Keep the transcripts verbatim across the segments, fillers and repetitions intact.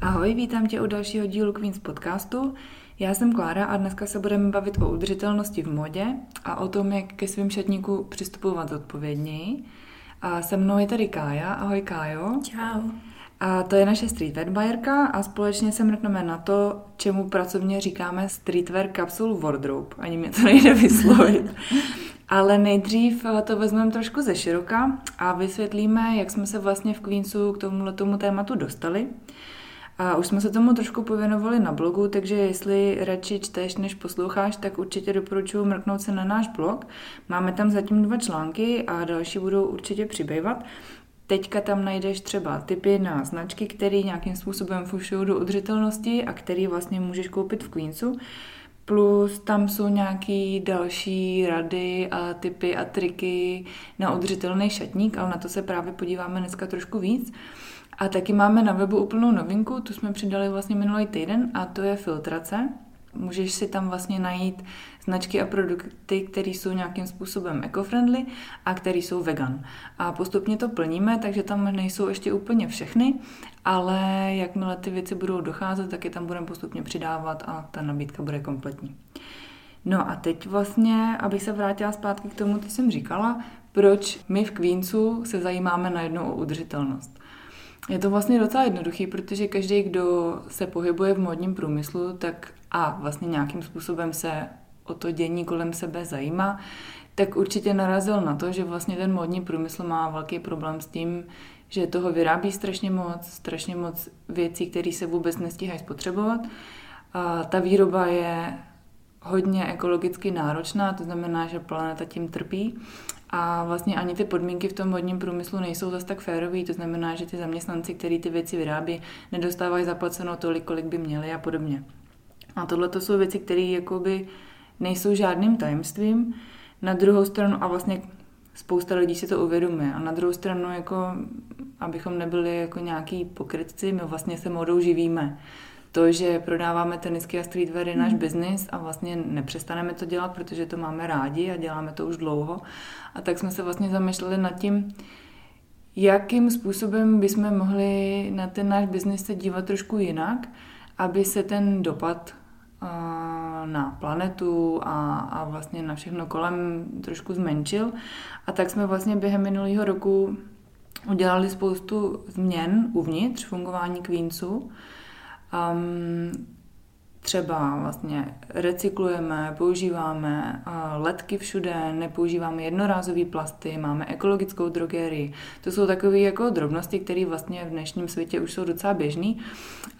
Ahoj, vítám tě u dalšího dílu Queens podcastu. Já jsem Klára a dneska se budeme bavit o udržitelnosti v modě a o tom, jak ke svým šatníku přistupovat odpovědněji. A se mnou je tady Kája. Ahoj, Kájo. Čau. A to je naše streetwear buyerka a společně se mrkneme na to, čemu pracovně říkáme Streetwear Capsule Wardrobe. Ani mě to nejde vyslovit. Ale nejdřív to vezmeme trošku ze široka a vysvětlíme, jak jsme se vlastně v Queensu k tomuto tématu dostali. A už jsme se tomu trošku pověnovali na blogu, takže jestli radši čteš, než posloucháš, tak určitě doporučuji mrknout se na náš blog. Máme tam zatím dva články a další budou určitě přibývat. Teďka tam najdeš třeba tipy na značky, které nějakým způsobem fušují do udržitelnosti a které vlastně můžeš koupit v Queensu. Plus tam jsou nějaké další rady a tipy a triky na udržitelný šatník, ale na to se právě podíváme dneska trošku víc. A taky máme na webu úplnou novinku, tu jsme přidali vlastně minulý týden, a to je filtrace. Můžeš si tam vlastně najít značky a produkty, které jsou nějakým způsobem eco-friendly a které jsou vegan. A postupně to plníme, takže tam nejsou ještě úplně všechny, ale jakmile ty věci budou docházet, tak je tam budeme postupně přidávat a ta nabídka bude kompletní. No a teď vlastně, abych se vrátila zpátky k tomu, co jsem říkala, proč my v Queensu se zajímáme najednou o udržitelnost. Je to vlastně docela jednoduchý, protože každý, kdo se pohybuje v módním průmyslu, tak a vlastně nějakým způsobem se o to dění kolem sebe zajímá, tak určitě narazil na to, že vlastně ten módní průmysl má velký problém s tím, že toho vyrábí strašně moc, strašně moc věcí, které se vůbec nestíhají spotřebovat. A ta výroba je hodně ekologicky náročná, to znamená, že planeta tím trpí. A vlastně ani ty podmínky v tom modním průmyslu nejsou zase tak férový, to znamená, že ty zaměstnanci, kteří ty věci vyrábí, nedostávají zaplaceno tolik, kolik by měli a podobně. A tohle to jsou věci, které jakoby nejsou žádným tajemstvím. Na druhou stranu, a vlastně spousta lidí si to uvědomuje, a na druhou stranu, jako, abychom nebyli jako nějaký pokrytci, my vlastně se modou živíme. To, že prodáváme tenisky a streetwear je náš biznis a vlastně nepřestaneme to dělat, protože to máme rádi a děláme to už dlouho. A tak jsme se vlastně zamýšleli nad tím, jakým způsobem bychom mohli na ten náš biznis se dívat trošku jinak, aby se ten dopad na planetu a, a vlastně na všechno kolem trošku zmenšil. A tak jsme vlastně během minulého roku udělali spoustu změn uvnitř fungování Queensu. Um, třeba vlastně recyklujeme, používáme uh, ledky všude, nepoužíváme jednorázový plasty, máme ekologickou drogerii. To jsou takové jako drobnosti, které vlastně v dnešním světě už jsou docela běžné,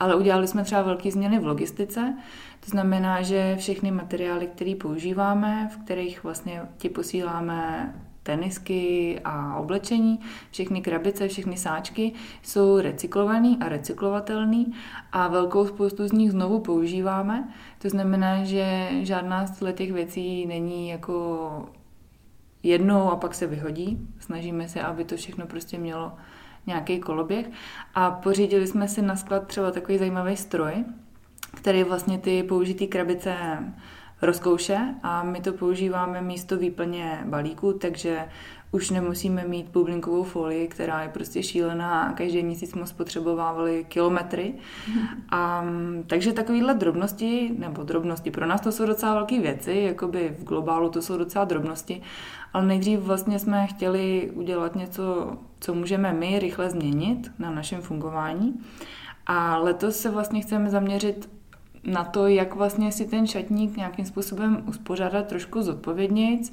ale udělali jsme třeba velké změny v logistice. To znamená, že všechny materiály, které používáme, v kterých vlastně ti posíláme tenisky a oblečení, všechny krabice, všechny sáčky jsou recyklovaný a recyklovatelný a velkou spoustu z nich znovu používáme. To znamená, že žádná z těch věcí není jako jednou a pak se vyhodí. Snažíme se, aby to všechno prostě mělo nějaký koloběh. A pořídili jsme si na sklad třeba takový zajímavý stroj, který vlastně ty použitý krabice rozkouše a my to používáme místo výplně balíků, takže už nemusíme mít bublinkovou folii, která je prostě šílená a každý měsíc jsme spotřebovávali kilometry. A, takže takovéhle drobnosti, nebo drobnosti, pro nás to jsou docela velké věci, jakoby v globálu to jsou docela drobnosti, ale nejdřív vlastně jsme chtěli udělat něco, co můžeme my rychle změnit na našem fungování. A letos se vlastně chceme zaměřit na to, jak vlastně si ten šatník nějakým způsobem uspořádat trošku zodpovědnějc,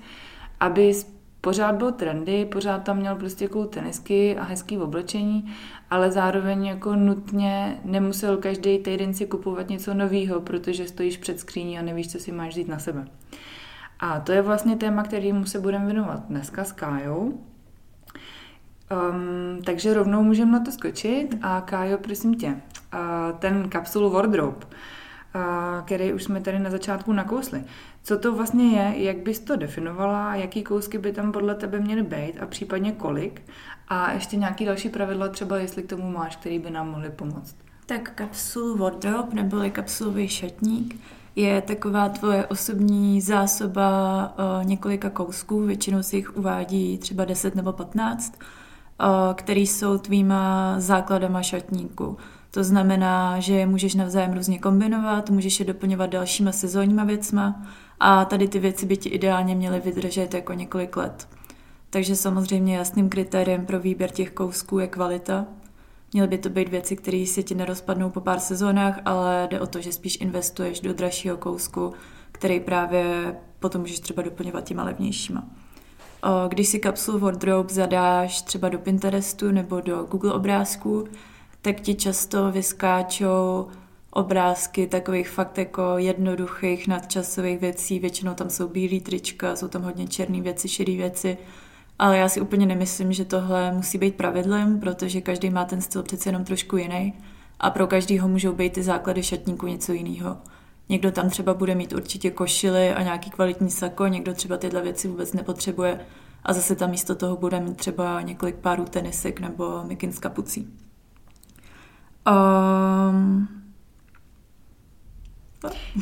aby pořád byl trendy, pořád tam měl prostě cool tenisky a hezký oblečení, ale zároveň jako nutně nemusel každý týden si kupovat něco novýho, protože stojíš před skříní a nevíš, co si máš vzít na sebe. A to je vlastně téma, kterému se budeme věnovat dneska s Kájou. Um, takže rovnou můžeme na to skočit a Kájo, prosím tě, uh, ten Capsule Wardrobe, který už jsme tady na začátku nakousli. Co to vlastně je, jak bys to definovala, jaký kousky by tam podle tebe měly být a případně kolik a ještě nějaké další pravidla, třeba jestli k tomu máš, který by nám mohly pomoct. Tak Capsule Wardrobe, neboli kapsulový šatník, je taková tvoje osobní zásoba několika kousků, většinou si jich uvádí třeba deset nebo patnáct, který jsou tvýma základama šatníku. To znamená, že je můžeš navzájem různě kombinovat, můžeš je doplňovat dalšíma sezónníma věcma a tady ty věci by ti ideálně měly vydržet jako několik let. Takže samozřejmě jasným kritériem pro výběr těch kousků je kvalita. Měly by to být věci, které se ti nerozpadnou po pár sezónách, ale jde o to, že spíš investuješ do dražšího kousku, který právě potom můžeš třeba doplňovat těma levnějšíma. Když si kapsulu wardrobe zadáš třeba do Pinterestu nebo do Google obrázků, tak ti často vyskáčou obrázky takových fakt jako jednoduchých nadčasových věcí. Většinou tam jsou bílý trička, jsou tam hodně černé věci, šedé věci. Ale já si úplně nemyslím, že tohle musí být pravidlem, protože každý má ten styl přece jenom trošku jiný a pro každýho můžou být ty základy šatníku něco jiného. Někdo tam třeba bude mít určitě košily a nějaký kvalitní sako, někdo třeba tyhle věci vůbec nepotřebuje a zase tam místo toho bude mít třeba několik párů tenisek nebo mikin s kapucí. Um...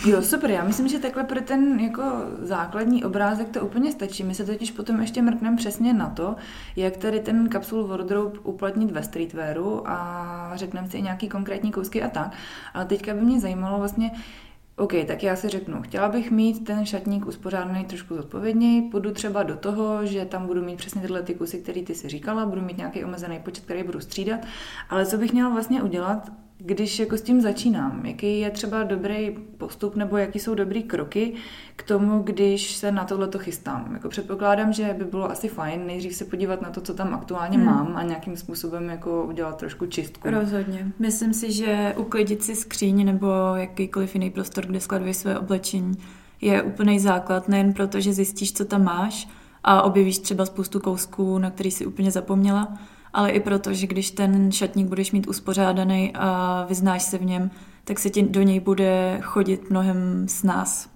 Jo, super, já myslím, že takhle pro ten jako základní obrázek to úplně stačí. My se totiž potom ještě mrkneme přesně na to, jak tady ten kapsul wardrobe uplatnit ve streetwearu a řekneme si i nějaký konkrétní kousky a tak. Ale teďka by mě zajímalo vlastně, OK, tak já si řeknu, chtěla bych mít ten šatník uspořádaný trošku zodpovědněji, půjdu třeba do toho, že tam budu mít přesně tyhle ty kusy, které ty si říkala, budu mít nějaký omezený počet, který budu střídat, ale co bych měla vlastně udělat, když jako s tím začínám, jaký je třeba dobrý postup nebo jaký jsou dobrý kroky k tomu, když se na tohleto chystám. Jako předpokládám, že by bylo asi fajn nejdřív se podívat na to, co tam aktuálně hmm. mám a nějakým způsobem jako udělat trošku čistku. Rozhodně. Myslím si, že uklidit si skříň nebo jakýkoliv jiný prostor, kde skladuješ své oblečení, je úplný základ, nejen proto, že zjistíš, co tam máš a objevíš třeba spoustu kousků, na který si úplně zapomněla, ale i proto, že když ten šatník budeš mít uspořádaný a vyznáš se v něm, tak se ti do něj bude chodit mnohem snáz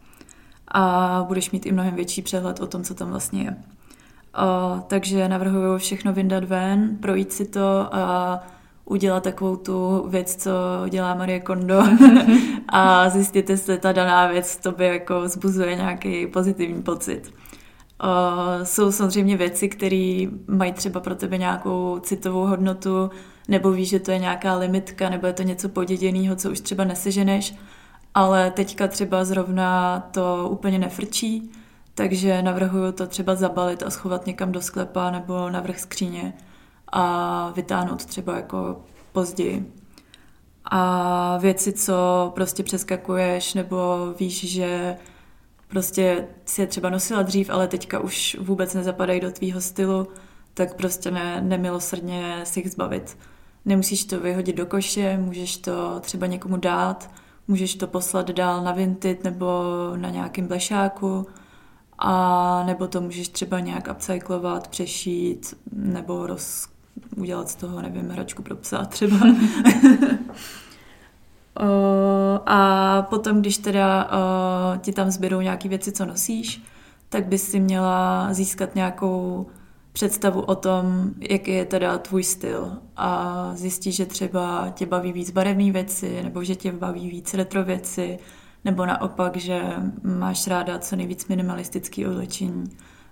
a budeš mít i mnohem větší přehled o tom, co tam vlastně je. A, takže navrhuju všechno vyndat ven, projít si to a udělat takovou tu věc, co dělá Marie Kondo a zjistit, jestli ta daná věc tobě jako vzbuzuje nějaký pozitivní pocit. Uh, jsou samozřejmě věci, které mají třeba pro tebe nějakou citovou hodnotu, nebo víš, že to je nějaká limitka, nebo je to něco poděděného, co už třeba neseženeš, ale teďka třeba zrovna to úplně nefrčí, takže navrhuju to třeba zabalit a schovat někam do sklepa nebo na vrch skříně a vytáhnout třeba jako později. A věci, co prostě přeskakuješ, nebo víš, že prostě si je třeba nosila dřív, ale teďka už vůbec nezapadají do tvýho stylu, tak prostě ne, nemilosrdně si jich zbavit. Nemusíš to vyhodit do koše, můžeš to třeba někomu dát, můžeš to poslat dál na Vinted nebo na nějakým blešáku, a nebo to můžeš třeba nějak upcyclovat, přešít nebo roz, udělat z toho, nevím, hračku pro psa třeba. Uh, a potom, když teda uh, ti tam zbydou nějaké věci, co nosíš, tak bys si měla získat nějakou představu o tom, jaký je teda tvůj styl. A zjistíš, že třeba tě baví víc barevné věci, nebo že tě baví víc retro věci, nebo naopak, že máš ráda co nejvíc minimalistický oblečení.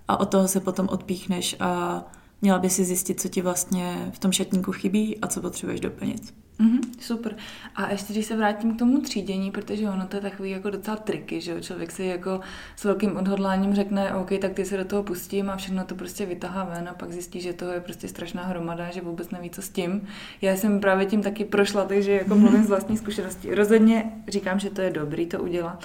A od toho se potom odpíchneš a měla by si zjistit, co ti vlastně v tom šatníku chybí a co potřebuješ doplnit. Mm-hmm, super. A ještě když se vrátím k tomu třídění, protože ono to je takový jako docela triky, že jo? Člověk si jako s velkým odhodláním řekne, OK, tak ty se do toho pustím a všechno to prostě vytahá ven a pak zjistí, že toho je prostě strašná hromada, že vůbec neví, co s tím. Já jsem právě tím taky prošla, takže jako mluvím z vlastní zkušenosti. Rozhodně říkám, že to je dobrý to udělat,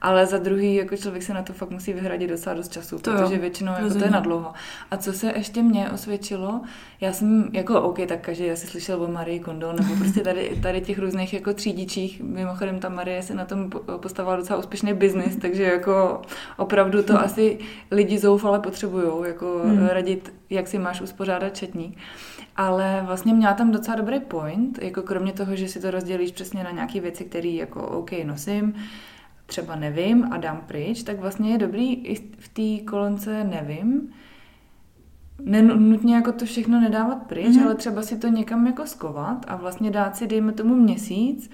ale za druhý jako člověk se na to fakt musí vyhradit docela dost času, to protože jo, většinou jako to je na dlouho. A co se ještě mě osvědčilo, já jsem jako OK, tak každý asi slyšel o Marie Kondo nebo prostě Tady, tady těch různých jako třídičích. Mimochodem ta Marie se na tom postavila docela úspěšný biznis, takže jako opravdu to asi lidi zoufale potřebujou, jako hmm. radit, jak si máš uspořádat šatník. Ale vlastně měla tam docela dobrý point, jako kromě toho, že si to rozdělíš přesně na nějaké věci, které jako OK nosím, třeba nevím a dám pryč, tak vlastně je dobrý i v té kolonce nevím, nenutně jako to všechno nedávat pryč, mm-hmm. ale třeba si to někam jako skovat a vlastně dát si, dejme tomu, měsíc,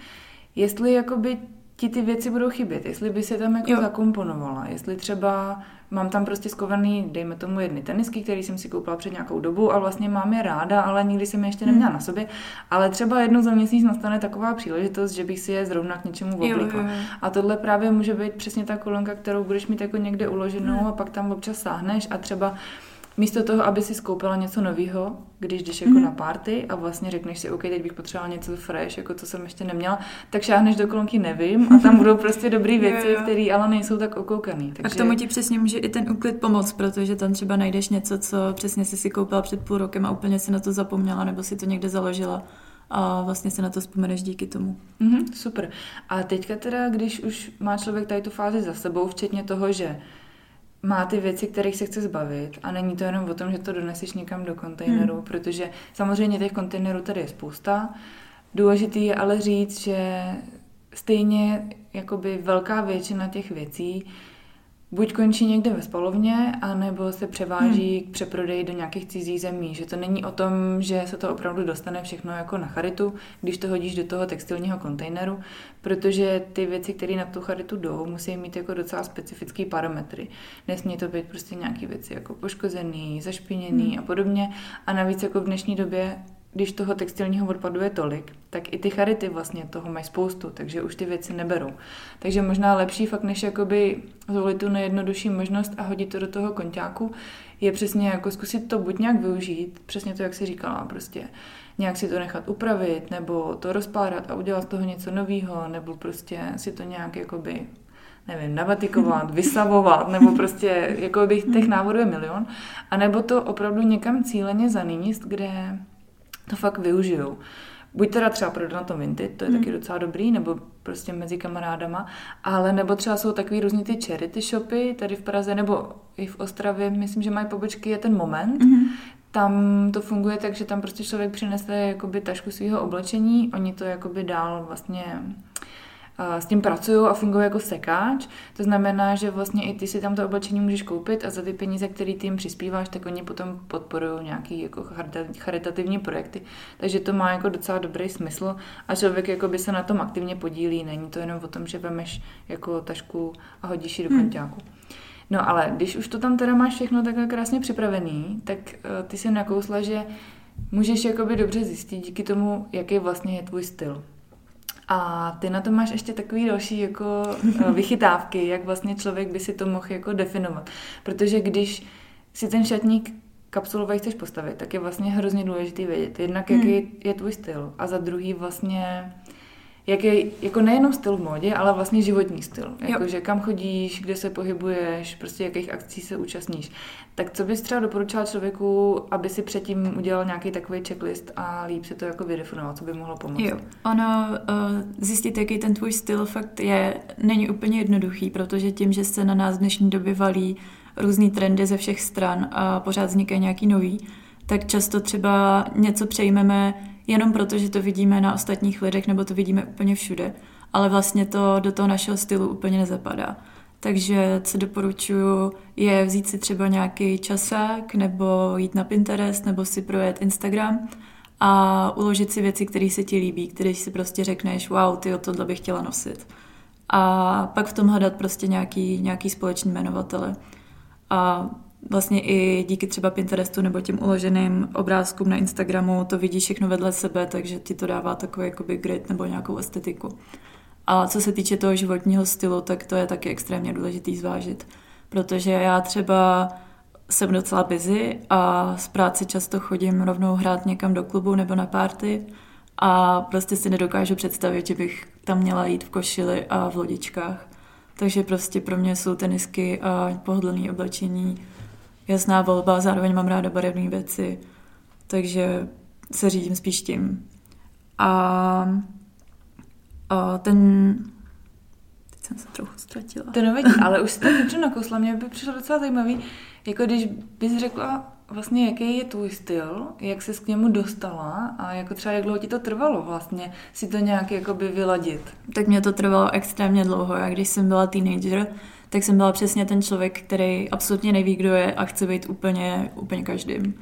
jestli jakoby ti ty věci budou chybět, jestli by se tam jako jo. zakomponovala, jestli třeba mám tam prostě skovaný, dejme tomu jedny tenisky, které jsem si koupila před nějakou dobu a vlastně mám je ráda, ale nikdy jsem je ještě neměla hmm. na sobě, ale třeba jednou za měsíc nastane taková příležitost, že bych si je zrovna k něčemu oblikla. Jo, jo, jo. A tohle právě může být přesně ta kolonka, kterou budeš mít jako někde uloženou hmm. a pak tam občas sáhneš a třeba místo toho, aby si koupila něco novýho, když jdeš jako mm. na party a vlastně řekneš si, OK, teď bych potřebovala něco fresh, jako co jsem ještě neměla, tak šáhneš do kolonky nevím a tam budou prostě dobré věci, které ale nejsou tak okoukaný. Takže... A k tomu ti přesně může i ten úklid pomoct, protože tam třeba najdeš něco, co přesně jsi si koupila před půl rokem a úplně si na to zapomněla nebo si to někde založila. A vlastně se na to vzpomeneš díky tomu. Mm-hmm, super. A teďka teda, když už má člověk tady tu fázi za sebou, včetně toho, že má ty věci, kterých se chce zbavit a není to jenom o tom, že to doneseš někam do kontejneru, hmm. protože samozřejmě těch kontejnerů tady je spousta. Důležitý je ale říct, že stejně jakoby velká většina těch věcí buď končí někde ve spalovně, anebo se převáží hmm. k přeprodeji do nějakých cizích zemí. Že to není o tom, že se to opravdu dostane všechno jako na charitu, když to hodíš do toho textilního kontejneru, protože ty věci, které na tu charitu jdou, musí mít jako docela specifické parametry. Nesmí to být prostě nějaké věci jako poškozený, zašpiněný hmm. a podobně. A navíc jako v dnešní době, když toho textilního odpadu je tolik, tak i ty charity vlastně toho mají spoustu, takže už ty věci neberou. Takže možná lepší fakt, než jakoby zvolit tu nejjednodušší možnost a hodit to do toho konťáku, je přesně jako zkusit to buď nějak využít, přesně to, jak jsi říkala, prostě nějak si to nechat upravit, nebo to rozpárat a udělat z toho něco novýho, nebo prostě si to nějak jakoby, nevím, navatikovat, vysavovat, nebo prostě, jako bych těch návodů je milion, anebo to opravdu někam cíleně zanést, kde to fakt využijou. Buď teda třeba prodat na tom Vinted, to je mm. taky docela dobrý, nebo prostě mezi kamarádama, ale nebo třeba jsou takový různý ty charity shopy tady v Praze, nebo i v Ostravě, myslím, že mají pobočky, je ten moment. Mm. Tam to funguje tak, že tam prostě člověk přinese jakoby tašku svého oblečení, oni to jakoby dál vlastně s tím pracuju a funguji jako sekáč. To znamená, že vlastně i ty si tam to oblečení můžeš koupit a za ty peníze, které ty jim přispíváš, tak oni potom podporují nějaké jako charitativní projekty. Takže to má jako docela dobrý smysl a člověk jako by se na tom aktivně podílí. Není to jenom o tom, že vemeš jako tašku a hodíš ji do konťáku. Hmm. No ale když už to tam teda máš všechno takhle krásně připravený, tak ty si nakousla, že můžeš jakoby dobře zjistit díky tomu, jaký vlastně je tvůj styl. A ty na to máš ještě takový další jako vychytávky, jak vlastně člověk by si to mohl jako definovat. Protože když si ten šatník kapsulový chceš postavit, tak je vlastně hrozně důležitý vědět. Jednak hmm. jaký je tvůj styl a za druhý vlastně jaký, jako nejenom styl v módě, ale vlastně životní styl. Jakože kam chodíš, kde se pohybuješ, prostě jakých akcí se účastníš. Tak co bys třeba doporučila člověku, aby si předtím udělal nějaký takový checklist a líp se to jako vydefinovat, co by mohlo pomoct? Jo. Ono zjistit, jaký ten tvůj styl fakt je, není úplně jednoduchý, protože tím, že se na nás v dnešní době valí různý trendy ze všech stran a pořád vznikají nějaký nový, tak často třeba něco přejmeme jenom proto, že to vidíme na ostatních lidech nebo to vidíme úplně všude, ale vlastně to do toho našeho stylu úplně nezapadá. Takže co doporučuji je vzít si třeba nějaký časák nebo jít na Pinterest nebo si projet Instagram a uložit si věci, které se ti líbí, které si prostě řekneš, wow, tyjo, tohle bych chtěla nosit. A pak v tom hledat prostě nějaký, nějaký společný jmenovatele. A vlastně i díky třeba Pinterestu nebo těm uloženým obrázkům na Instagramu to vidíš všechno vedle sebe, takže ti to dává takový jakoby grid nebo nějakou estetiku. A co se týče toho životního stylu, tak to je taky extrémně důležitý zvážit, protože já třeba jsem docela busy a z práce často chodím rovnou hrát někam do klubu nebo na party a prostě si nedokážu představit, že bych tam měla jít v košili a v lodičkách. Takže prostě pro mě jsou tenisky a pohodlné oblečení jasná volba, zároveň mám ráda barevné věci, takže se řídím spíš tím. A, a ten... Teď jsem se trochu ztratila. To nevědí, ale už jsi tak dobře nakousla, mě by přišlo docela zajímavý, jako když bys řekla vlastně, jaký je tvůj styl, jak ses k němu dostala a jako třeba jak dlouho ti to trvalo vlastně si to nějak jakoby vyladit. Tak mě to trvalo extrémně dlouho. Já když jsem byla teenager, tak jsem byla přesně ten člověk, který absolutně neví, kdo je a chce být úplně, úplně každým.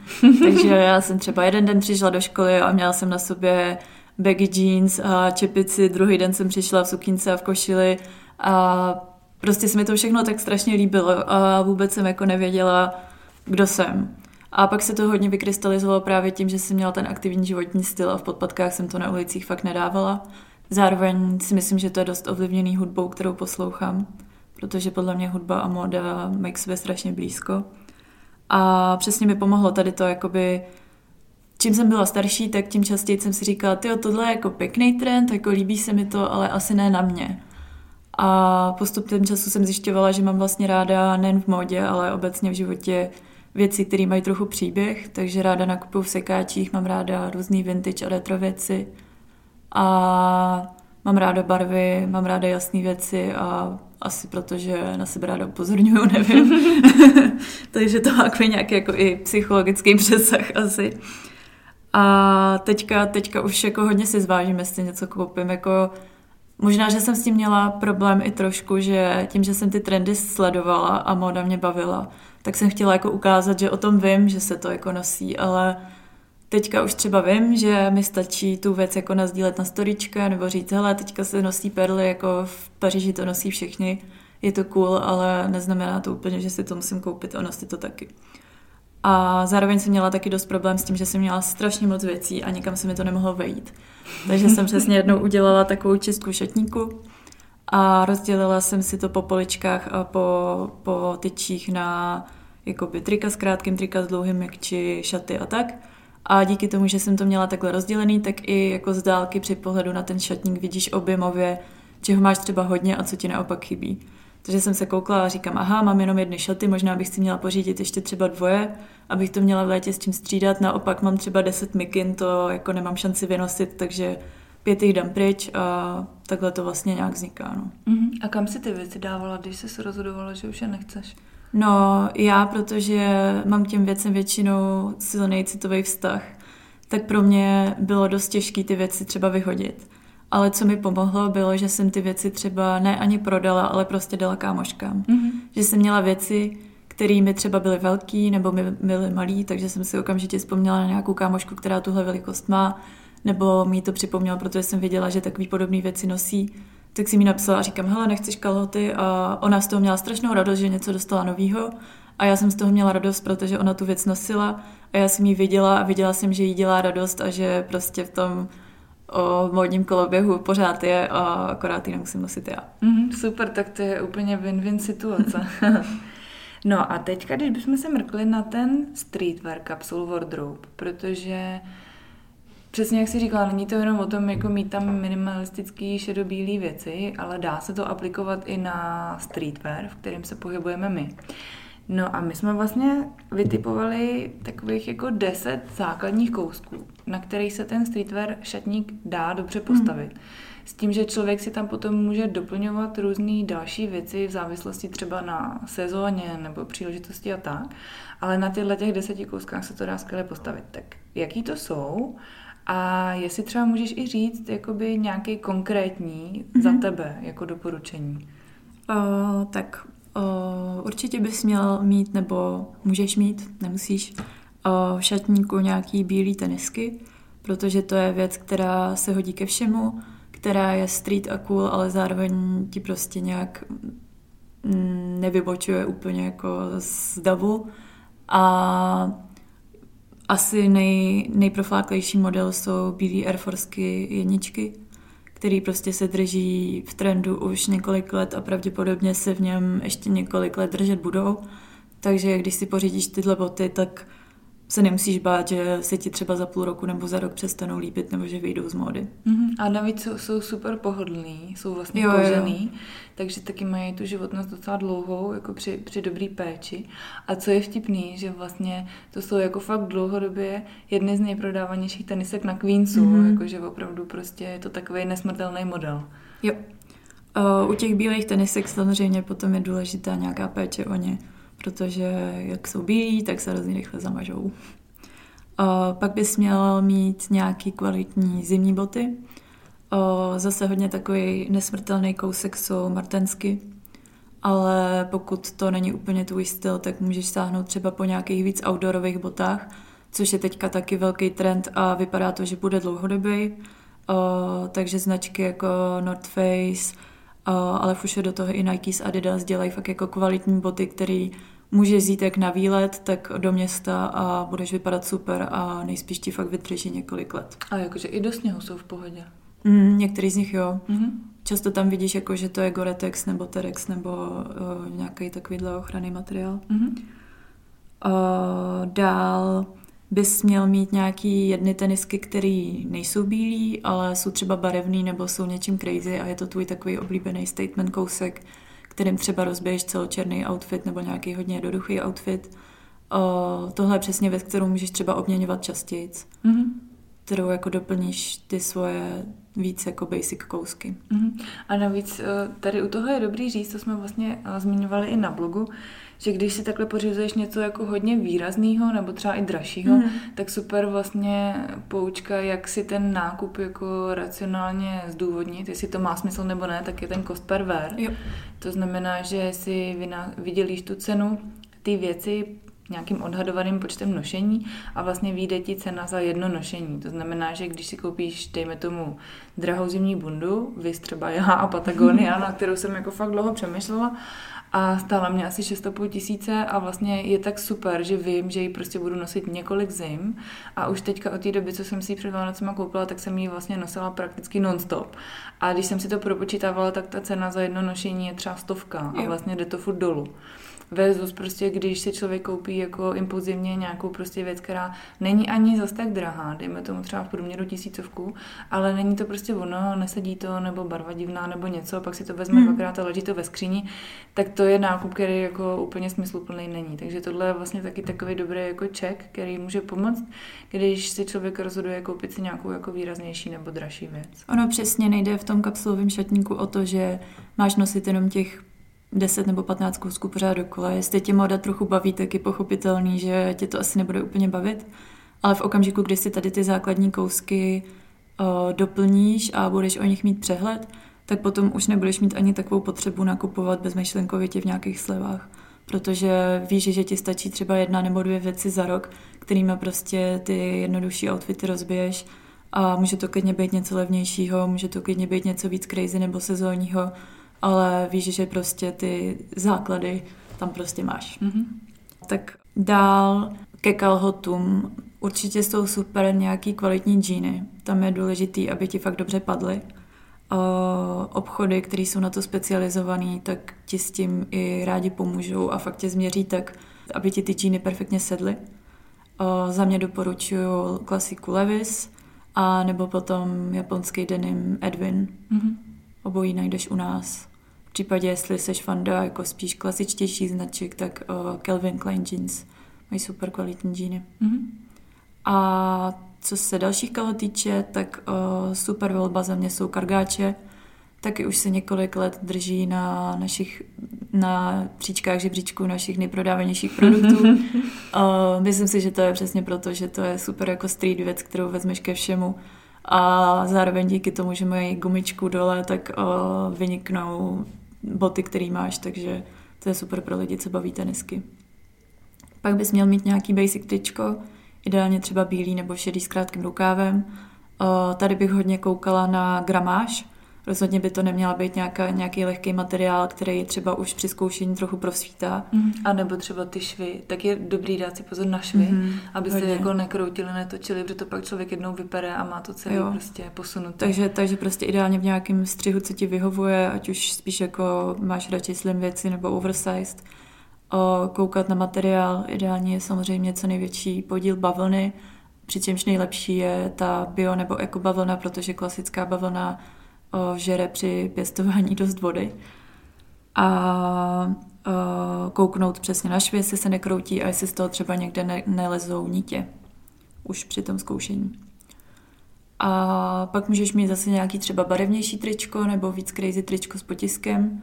Takže já jsem třeba jeden den přišla do školy a měla jsem na sobě baggy jeans a čepici, druhý den jsem přišla v sukínce a v košili a prostě se mi to všechno tak strašně líbilo a vůbec jsem jako nevěděla, kdo jsem. A pak se to hodně vykrystalizovalo právě tím, že jsem měla ten aktivní životní styl a v podpatkách jsem to na ulicích fakt nedávala. Zároveň si myslím, že to je dost ovlivněný hudbou, kterou poslouchám, protože podle mě hudba a móda mají k sobě strašně blízko. A přesně mi pomohlo tady to, jakoby, čím jsem byla starší, tak tím častěji jsem si říkala, tyjo, tohle je jako pěkný trend, jako líbí se mi to, ale asi ne na mě. A postupem času jsem zjišťovala, že mám vlastně ráda nejen v módě, ale obecně v životě věci, které mají trochu příběh, takže ráda nakupuju v sekáčích, mám ráda různý vintage a retro věci a mám ráda barvy, mám ráda jasné věci a asi protože na sebe ráda upozorňuju, nevím. Takže to má jako nějaký jako i psychologický přesah asi. A teďka, teďka už jako hodně si zvážím, jestli něco koupím. Jako, možná, že jsem s tím měla problém i trošku, že tím, že jsem ty trendy sledovala a móda mě bavila, tak jsem chtěla jako ukázat, že o tom vím, že se to jako nosí, ale teďka už třeba vím, že mi stačí tu věc jako nasdílet na storyčka nebo říct, hele, teďka se nosí perly, jako v Paříži to nosí všichni, je to cool, ale neznamená to úplně, že si to musím koupit a nosit to taky. A zároveň jsem měla taky dost problém s tím, že jsem měla strašně moc věcí a nikam se mi to nemohlo vejít. Takže jsem přesně jednou udělala takovou čistku šatníku a rozdělila jsem si to po poličkách a po, po tyčích na jakoby trika s krátkým, trika s dlouhým, jakči, šaty a tak. A díky tomu, že jsem to měla takhle rozdělený, tak i jako z dálky při pohledu na ten šatník vidíš objemově, čeho máš třeba hodně a co ti naopak chybí. Takže jsem se koukla a říkám, aha, mám jenom jedny šaty, možná bych si měla pořídit ještě třeba dvoje, abych to měla v létě s čím střídat, naopak mám třeba deset mikin, to jako nemám šanci vynosit, takže pět jich dám pryč a takhle to vlastně nějak vzniká. No. Uh-huh. A kam si ty věci dávala, když jsi rozhodovala, že už je nechceš? No já, protože mám k těm věcem většinou silný citový vztah, tak pro mě bylo dost těžké ty věci třeba vyhodit. Ale co mi pomohlo, bylo, že jsem ty věci třeba ne ani prodala, ale prostě dala kámoškám. Mm-hmm. Že jsem měla věci, které mi třeba byly velký nebo mi byly malý, takže jsem si okamžitě vzpomněla na nějakou kámošku, která tuhle velikost má, nebo mi to připomněla, protože jsem viděla, že takový podobné věci nosí. Tak si mi napsala a říkám, hele, nechceš kalhoty? A ona z toho měla strašnou radost, že něco dostala novýho. A já jsem z toho měla radost, protože ona tu věc nosila a já jsem ji viděla a viděla jsem, že jí dělá radost a že prostě v tom o módním koloběhu pořád je a akorát ji nemusím nosit já. Mm, super, tak to je úplně win-win situace. No a teďka, když bychom se mrkli na ten streetwear capsule wardrobe, protože přesně jak jsi říkala, není to jenom o tom jako mít tam minimalistický šedobílý věci, ale dá se to aplikovat i na streetwear, v kterém se pohybujeme my. No a my jsme vlastně vytipovali takových jako deset základních kousků, na kterých se ten streetwear šatník dá dobře postavit. Mm. S tím, že člověk si tam potom může doplňovat různé další věci v závislosti třeba na sezóně nebo příležitosti a tak, ale na těchto těch deseti kouskách se to dá skvěle postavit. Tak jaký to jsou? A jestli třeba můžeš i říct jakoby nějaký konkrétní mm. za tebe jako doporučení. Uh, tak... Určitě bys měl mít, nebo můžeš mít, nemusíš, v šatníku nějaký bílý tenisky, protože to je věc, která se hodí ke všemu, která je street a cool, ale zároveň ti prostě nějak nevybočuje úplně jako z davu. A asi nej, nejprofláklejší model jsou bílý Air Forceky jedničky, který prostě se drží v trendu už několik let a pravděpodobně se v něm ještě několik let držet budou. Takže když si pořídíš tyhle boty, tak se nemusíš bát, že se ti třeba za půl roku nebo za rok přestanou líbit nebo že vyjdou z módy. Mm-hmm. A navíc jsou, jsou super pohodlný, jsou vlastně jo, kožený, jo. Takže taky mají tu životnost docela dlouhou, jako při, při dobrý péči. A co je vtipný, že vlastně to jsou jako fakt dlouhodobě jedny z nejprodávanějších tenisek na Queensu, mm-hmm. jakože opravdu prostě je to takový nesmrtelný model. Jo. Uh, u těch bílých tenisek samozřejmě potom je důležitá nějaká péče o ně. Protože jak jsou bílí, tak se hrozně rychle zamažou. O, pak bys měl mít nějaký kvalitní zimní boty. O, zase hodně takový nesmrtelný kousek jsou martensky, ale pokud to není úplně tvůj styl, tak můžeš sáhnout třeba po nějakých víc outdoorových botách, což je teďka taky velký trend a vypadá to, že bude dlouhodobý. Uh, takže značky jako North Face, uh, ale už je do toho i Nike s Adidas dělají fakt jako kvalitní boty, který můžeš vzít jak na výlet, tak do města a budeš vypadat super a nejspíš ti fakt vydrží několik let. A jakože i do sněhu jsou v pohodě. Mm, některý z nich jo. Mm-hmm. Často tam vidíš, jako, že to je Gore-Tex nebo Terex nebo uh, nějaký takovýhle ochranný materiál. Mm-hmm. Uh, dál bys měl mít nějaký jedny tenisky, které nejsou bílý, ale jsou třeba barevný nebo jsou něčím crazy a je to tvůj takový oblíbený statement kousek, kterým třeba rozbiješ celočerný outfit nebo nějaký hodně jednoduchý outfit. Uh, tohle je přesně věc, kterou můžeš třeba obměňovat častějc, mm-hmm. kterou jako doplníš ty svoje víc jako basic kousky. Mm-hmm. A navíc tady u toho je dobrý říct, to jsme vlastně zmiňovali i na blogu, že když si takhle pořizuješ něco jako hodně výrazného nebo třeba i dražšího, mm. tak super vlastně poučka, jak si ten nákup jako racionálně zdůvodnit, jestli to má smysl nebo ne, tak je ten cost per wear. Jo. To znamená, že si vydělíš tu cenu, ty věci nějakým odhadovaným počtem nošení a vlastně vyjde ti cena za jedno nošení. To znamená, že když si koupíš, dejme tomu, drahou zimní bundu, vys třeba já a Patagonia, na kterou jsem jako fakt dlouho přemýšlela, a stála mě asi šest a půl tisíce a vlastně je tak super, že vím, že ji prostě budu nosit několik zim a už teďka od té doby, co jsem si ji před Vánocema koupila, tak jsem ji vlastně nosila prakticky non-stop. A když jsem si to propočítávala, tak ta cena za jedno nošení je třeba stovka a vlastně jde to furt dolů. Versus prostě, když si člověk koupí jako impulzivně nějakou prostě věc, která není ani zas tak drahá, dejme tomu třeba v průměru tisícovku, ale není to prostě ono, nesedí to, nebo barva divná, nebo něco, pak si to vezme dvakrát a leží to ve skříni, tak to je nákup, který jako úplně smysluplný není. Takže tohle je vlastně taky takový dobrý jako check, který může pomoct, když si člověk rozhoduje koupit si nějakou jako výraznější nebo dražší věc. Ono přesně nejde v tom kapsulovém šatníku o to, že máš nosit jenom těch deset nebo patnáct kousků pořád dokola. Jestli tě moda trochu baví, tak je pochopitelný, že tě to asi nebude úplně bavit. Ale v okamžiku, kdy si tady ty základní kousky uh, doplníš a budeš o nich mít přehled, tak potom už nebudeš mít ani takovou potřebu nakupovat bezmyšlenkovitě v nějakých slevách. Protože víš, že ti stačí třeba jedna nebo dvě věci za rok, kterými prostě ty jednodušší outfity rozbiješ. A může to klidně být něco levnějšího, může to klidně být něco víc crazy nebo sezónního, ale víš, že prostě ty základy tam prostě máš. Mm-hmm. Tak dál ke kalhotům. Určitě jsou super nějaký kvalitní džíny. Tam je důležitý, aby ti fakt dobře padly. Obchody, které jsou na to specializované, tak ti s tím i rádi pomůžou a fakt tě změří tak, aby ti ty džíny perfektně sedly. O, za mě doporučuju klasiku Levi's a nebo potom japonský denim Edwin. Mm-hmm. Obojí najdeš u nás. V případě, jestli seš fanda jako spíš klasičtější značek, tak uh, Calvin Klein Jeans. Mají super kvalitní džíny. Mm-hmm. A co se dalších kalhot týče, tak uh, super volba za mě jsou kargáče. Taky už se několik let drží na našich, na příčkách žebříčků našich nejprodávanějších produktů. uh, myslím si, že to je přesně proto, že to je super jako street věc, kterou vezmeš ke všemu. A zároveň díky tomu, že mají gumičku dole, tak o, vyniknou boty, který máš, takže to je super pro lidi, co baví tenisky. Pak bys měl mít nějaký basic tričko, ideálně třeba bílý nebo šedý s krátkým rukávem. O, tady bych hodně koukala na gramáž. Rozhodně by to neměla být nějaká, nějaký lehký materiál, který třeba už při zkoušení trochu prosvítá. Mm. A nebo třeba ty švy. Tak je dobrý dát si pozor na švy, mm. aby se jako nekroutili, netočili, protože to pak člověk jednou vypere a má to celý jo. prostě posunuté. Takže, takže prostě ideálně v nějakém střihu, co ti vyhovuje, ať už spíš jako máš radši slim věci nebo oversized. O, koukat na materiál. Ideálně je samozřejmě co největší podíl bavlny, přičemž nejlepší je ta bio nebo eko bavlna, protože klasická bavlna žere při pěstování dost vody a kouknout přesně na švy, jestli se nekroutí a jestli z toho třeba někde ne- nelezou nitě už při tom zkoušení. A pak můžeš mít zase nějaký třeba barevnější tričko nebo víc crazy tričko s potiskem.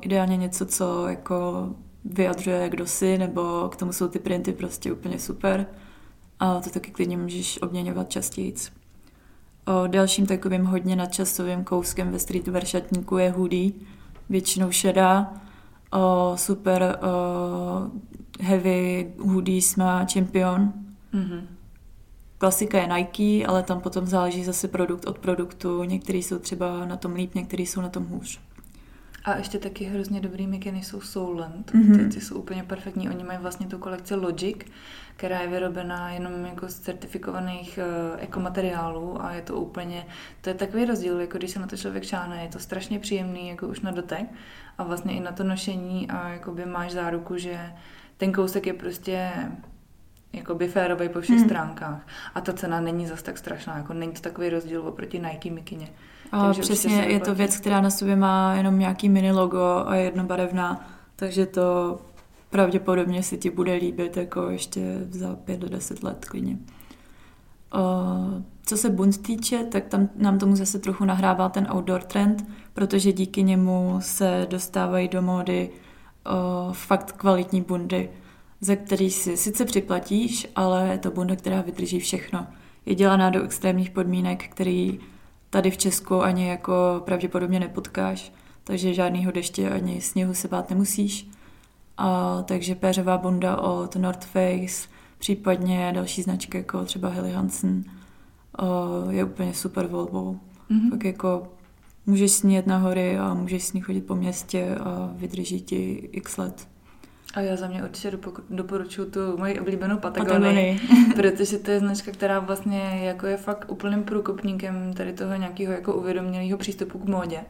Ideálně něco, co jako vyjadřuje, kdo jsi, nebo k tomu jsou ty printy prostě úplně super. A to taky klidně můžeš obměňovat častějíc. O dalším takovým hodně nadčasovým kouskem ve streetwear šatníku je hoodie, většinou šedá. O, super o, heavy hoodie má Champion. Mm-hmm. Klasika je Nike, ale tam potom záleží zase produkt od produktu. Některý jsou třeba na tom líp, některý jsou na tom hůř. A ještě taky hrozně dobrý mikiny jsou Solent. Mm-hmm. Ty jsou úplně perfektní. Oni mají vlastně tu kolekci Logic, která je vyrobená jenom jako z certifikovaných uh, ekomateriálů a je to úplně, to je takový rozdíl, jako když se na to člověk šáhne, je to strašně příjemný, jako už na dotek a vlastně i na to nošení a jakoby máš záruku, že ten kousek je prostě jakoby férovej po všech hmm. stránkách. A ta cena není zas tak strašná, jako není to takový rozdíl oproti Nike mikině. A přesně, je to věc, která na sobě má jenom nějaký mini logo a je jednobarevná, takže to pravděpodobně se ti bude líbit jako ještě za pět do deset let klidně. Co se bund týče, tak tam nám tomu zase trochu nahrává ten outdoor trend, protože díky němu se dostávají do módy fakt kvalitní bundy, za který si sice připlatíš, ale je to bunda, která vydrží všechno. Je dělaná do extrémních podmínek, který tady v Česku ani jako pravděpodobně nepotkáš, takže žádného deště ani sněhu se bát nemusíš. A takže péřová bunda od North Face, případně další značky jako třeba Helly Hansen, je úplně super volbou. Mm-hmm. Tak jako můžeš s ní jet na hory a můžeš s ní chodit po městě a vydrží ti x let. A já za mě určitě doporučuji tu moji oblíbenou Patagonii, protože to je značka, která vlastně jako je fakt úplným průkopníkem tady toho nějakého jako uvědomělého přístupu k módě.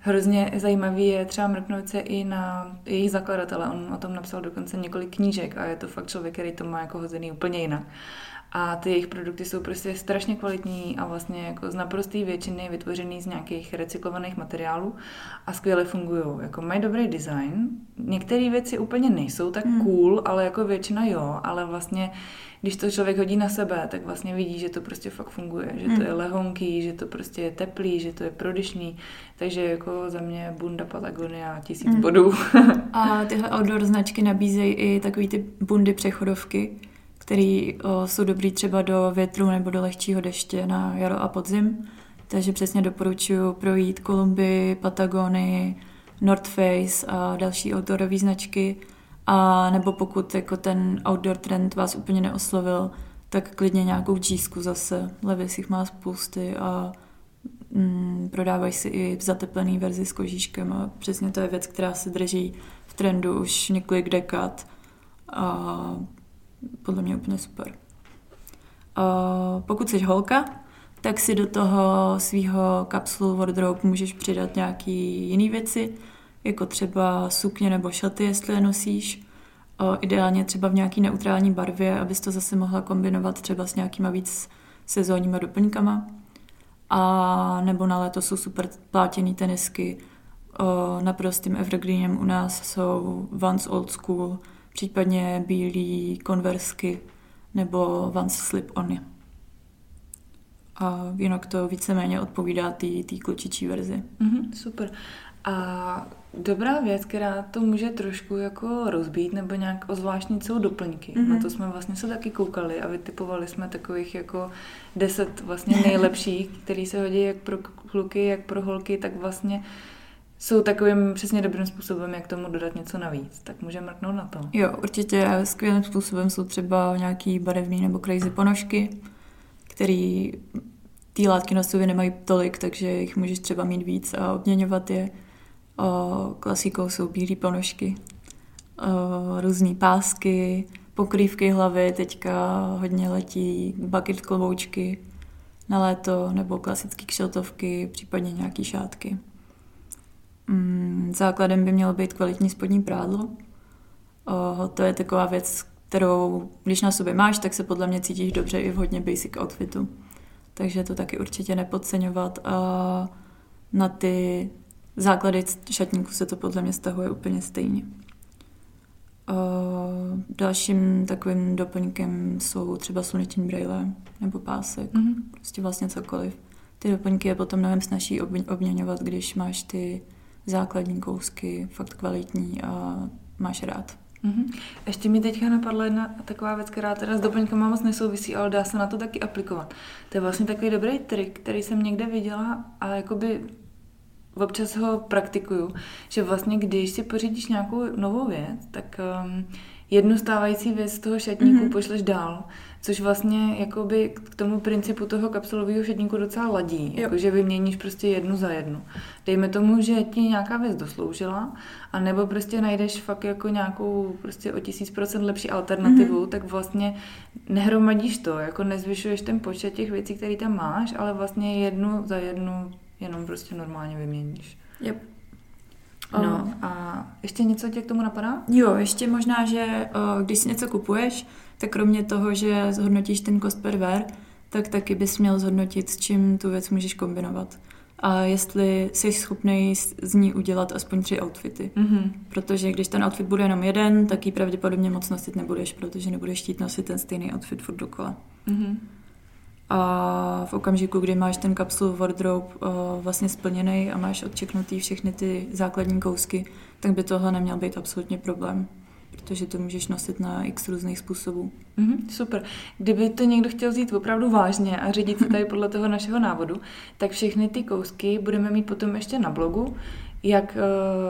Hrozně zajímavý je třeba mrknout se i na jejich zakladatele. On o tom napsal dokonce několik knížek a je to fakt člověk, který to má jako hozený úplně jinak. A ty jejich produkty jsou prostě strašně kvalitní a vlastně jako z naprosté většiny vytvořený z nějakých recyklovaných materiálů a skvěle fungují. Jako mají dobrý design, některé věci úplně nejsou tak hmm. cool, ale jako většina jo, ale vlastně když to člověk hodí na sebe, tak vlastně vidí, že to prostě fakt funguje, že hmm. to je lehonký, že to prostě je teplý, že to je prodyšný, takže jako za mě bunda Patagonia tisíc hmm. bodů. A tyhle outdoor značky nabízejí i takový ty bundy přechodovky, které jsou dobrý třeba do větru nebo do lehčího deště na jaro a podzim. Takže přesně doporučuji projít Columbii, Patagonii, North Face a další outdoorové značky. A nebo pokud jako ten outdoor trend vás úplně neoslovil, tak klidně nějakou džísku zase. Levi's jich má spousty a mm, prodávají si i v zateplený verzi s kožíškem. A přesně to je věc, která se drží v trendu už několik dekád. A podle mě úplně super. Uh, pokud jsi holka, tak si do toho svýho kapsulu wardrobe můžeš přidat nějaký jiný věci, jako třeba sukně nebo šaty, jestli je nosíš. Uh, ideálně třeba v nějaký neutrální barvě, abys to zase mohla kombinovat třeba s nějakýma víc sezónníma doplňkama. A nebo na léto jsou super plátěný tenisky. Uh, naprostým evergreenem u nás jsou Vans Old School, případně bílý konversky nebo Vans slip-ony. A jinak to víceméně odpovídá té klučičí verzi. Mm-hmm, super. A dobrá věc, která to může trošku jako rozbít nebo nějak ozvláštnit, jsou doplňky. Mm-hmm. Na to jsme vlastně se taky koukali a vytipovali jsme takových jako deset vlastně nejlepších, který se hodí jak pro kluky, jak pro holky, tak vlastně jsou takovým přesně dobrým způsobem, jak tomu dodat něco navíc, tak můžeme mrknout na to. Jo, určitě skvělým způsobem jsou třeba nějaký barevný nebo crazy ponožky, který ty látky na sobě nemají tolik, takže jich můžeš třeba mít víc a obměňovat je. O, klasikou jsou bílé ponožky, o, různý pásky, pokrývky hlavy, teďka hodně letí bucket kloboučky na léto nebo klasické kšeltovky, případně nějaký šátky. Základem by mělo být kvalitní spodní prádlo. O, to je taková věc, kterou, když na sobě máš, tak se podle mě cítíš dobře i v hodně basic outfitu. Takže to taky určitě nepodceňovat. A na ty základy šatníku se to podle mě stahuje úplně stejně. O, dalším takovým doplňkem jsou třeba sluneční brejle nebo pásek. Mm-hmm. Prostě vlastně cokoliv. Ty doplňky je potom mnohem snaží obměňovat, když máš ty základní kousky, fakt kvalitní a máš rád. Mm-hmm. Ještě mi teďka napadla jedna taková věc, která teda s doplňkama moc nesouvisí, ale dá se na to taky aplikovat. To je vlastně takový dobrý trik, který jsem někde viděla a jakoby občas ho praktikuju, že vlastně, když si pořídíš nějakou novou věc, tak um, jednu stávající věc z toho šatníku mm-hmm. pošleš dál, což vlastně jakoby k tomu principu toho kapsulového šatníku docela ladí, jakože vyměníš prostě jednu za jednu. Dejme tomu, že ti nějaká věc dosloužila, anebo prostě najdeš fakt jako nějakou prostě o tisíc procent lepší alternativu, mm-hmm. tak vlastně nehromadíš to, jako nezvyšuješ ten počet těch věcí, které tam máš, ale vlastně jednu za jednu jenom prostě normálně vyměníš. Yep. Oh. No a ještě něco tě k tomu napadá? Jo, ještě možná, že o, když si něco kupuješ, tak kromě toho, že zhodnotíš ten cost per wear, tak taky bys měl zhodnotit, s čím tu věc můžeš kombinovat. A jestli jsi schopný z ní udělat aspoň tři outfity. Mm-hmm. Protože když ten outfit bude jenom jeden, tak ji pravděpodobně moc nosit nebudeš, protože nebudeš chtít nosit ten stejný outfit furt dokola. Mm-hmm. A v okamžiku, kdy máš ten kapsul wardrobe o, vlastně splněný a máš odčeknutý všechny ty základní kousky, tak by tohle neměl být absolutně problém, protože to můžeš nosit na x různých způsobů. Mm-hmm, super. Kdyby to někdo chtěl vzít opravdu vážně a řídit se tady podle toho našeho návodu, tak všechny ty kousky budeme mít potom ještě na blogu, jak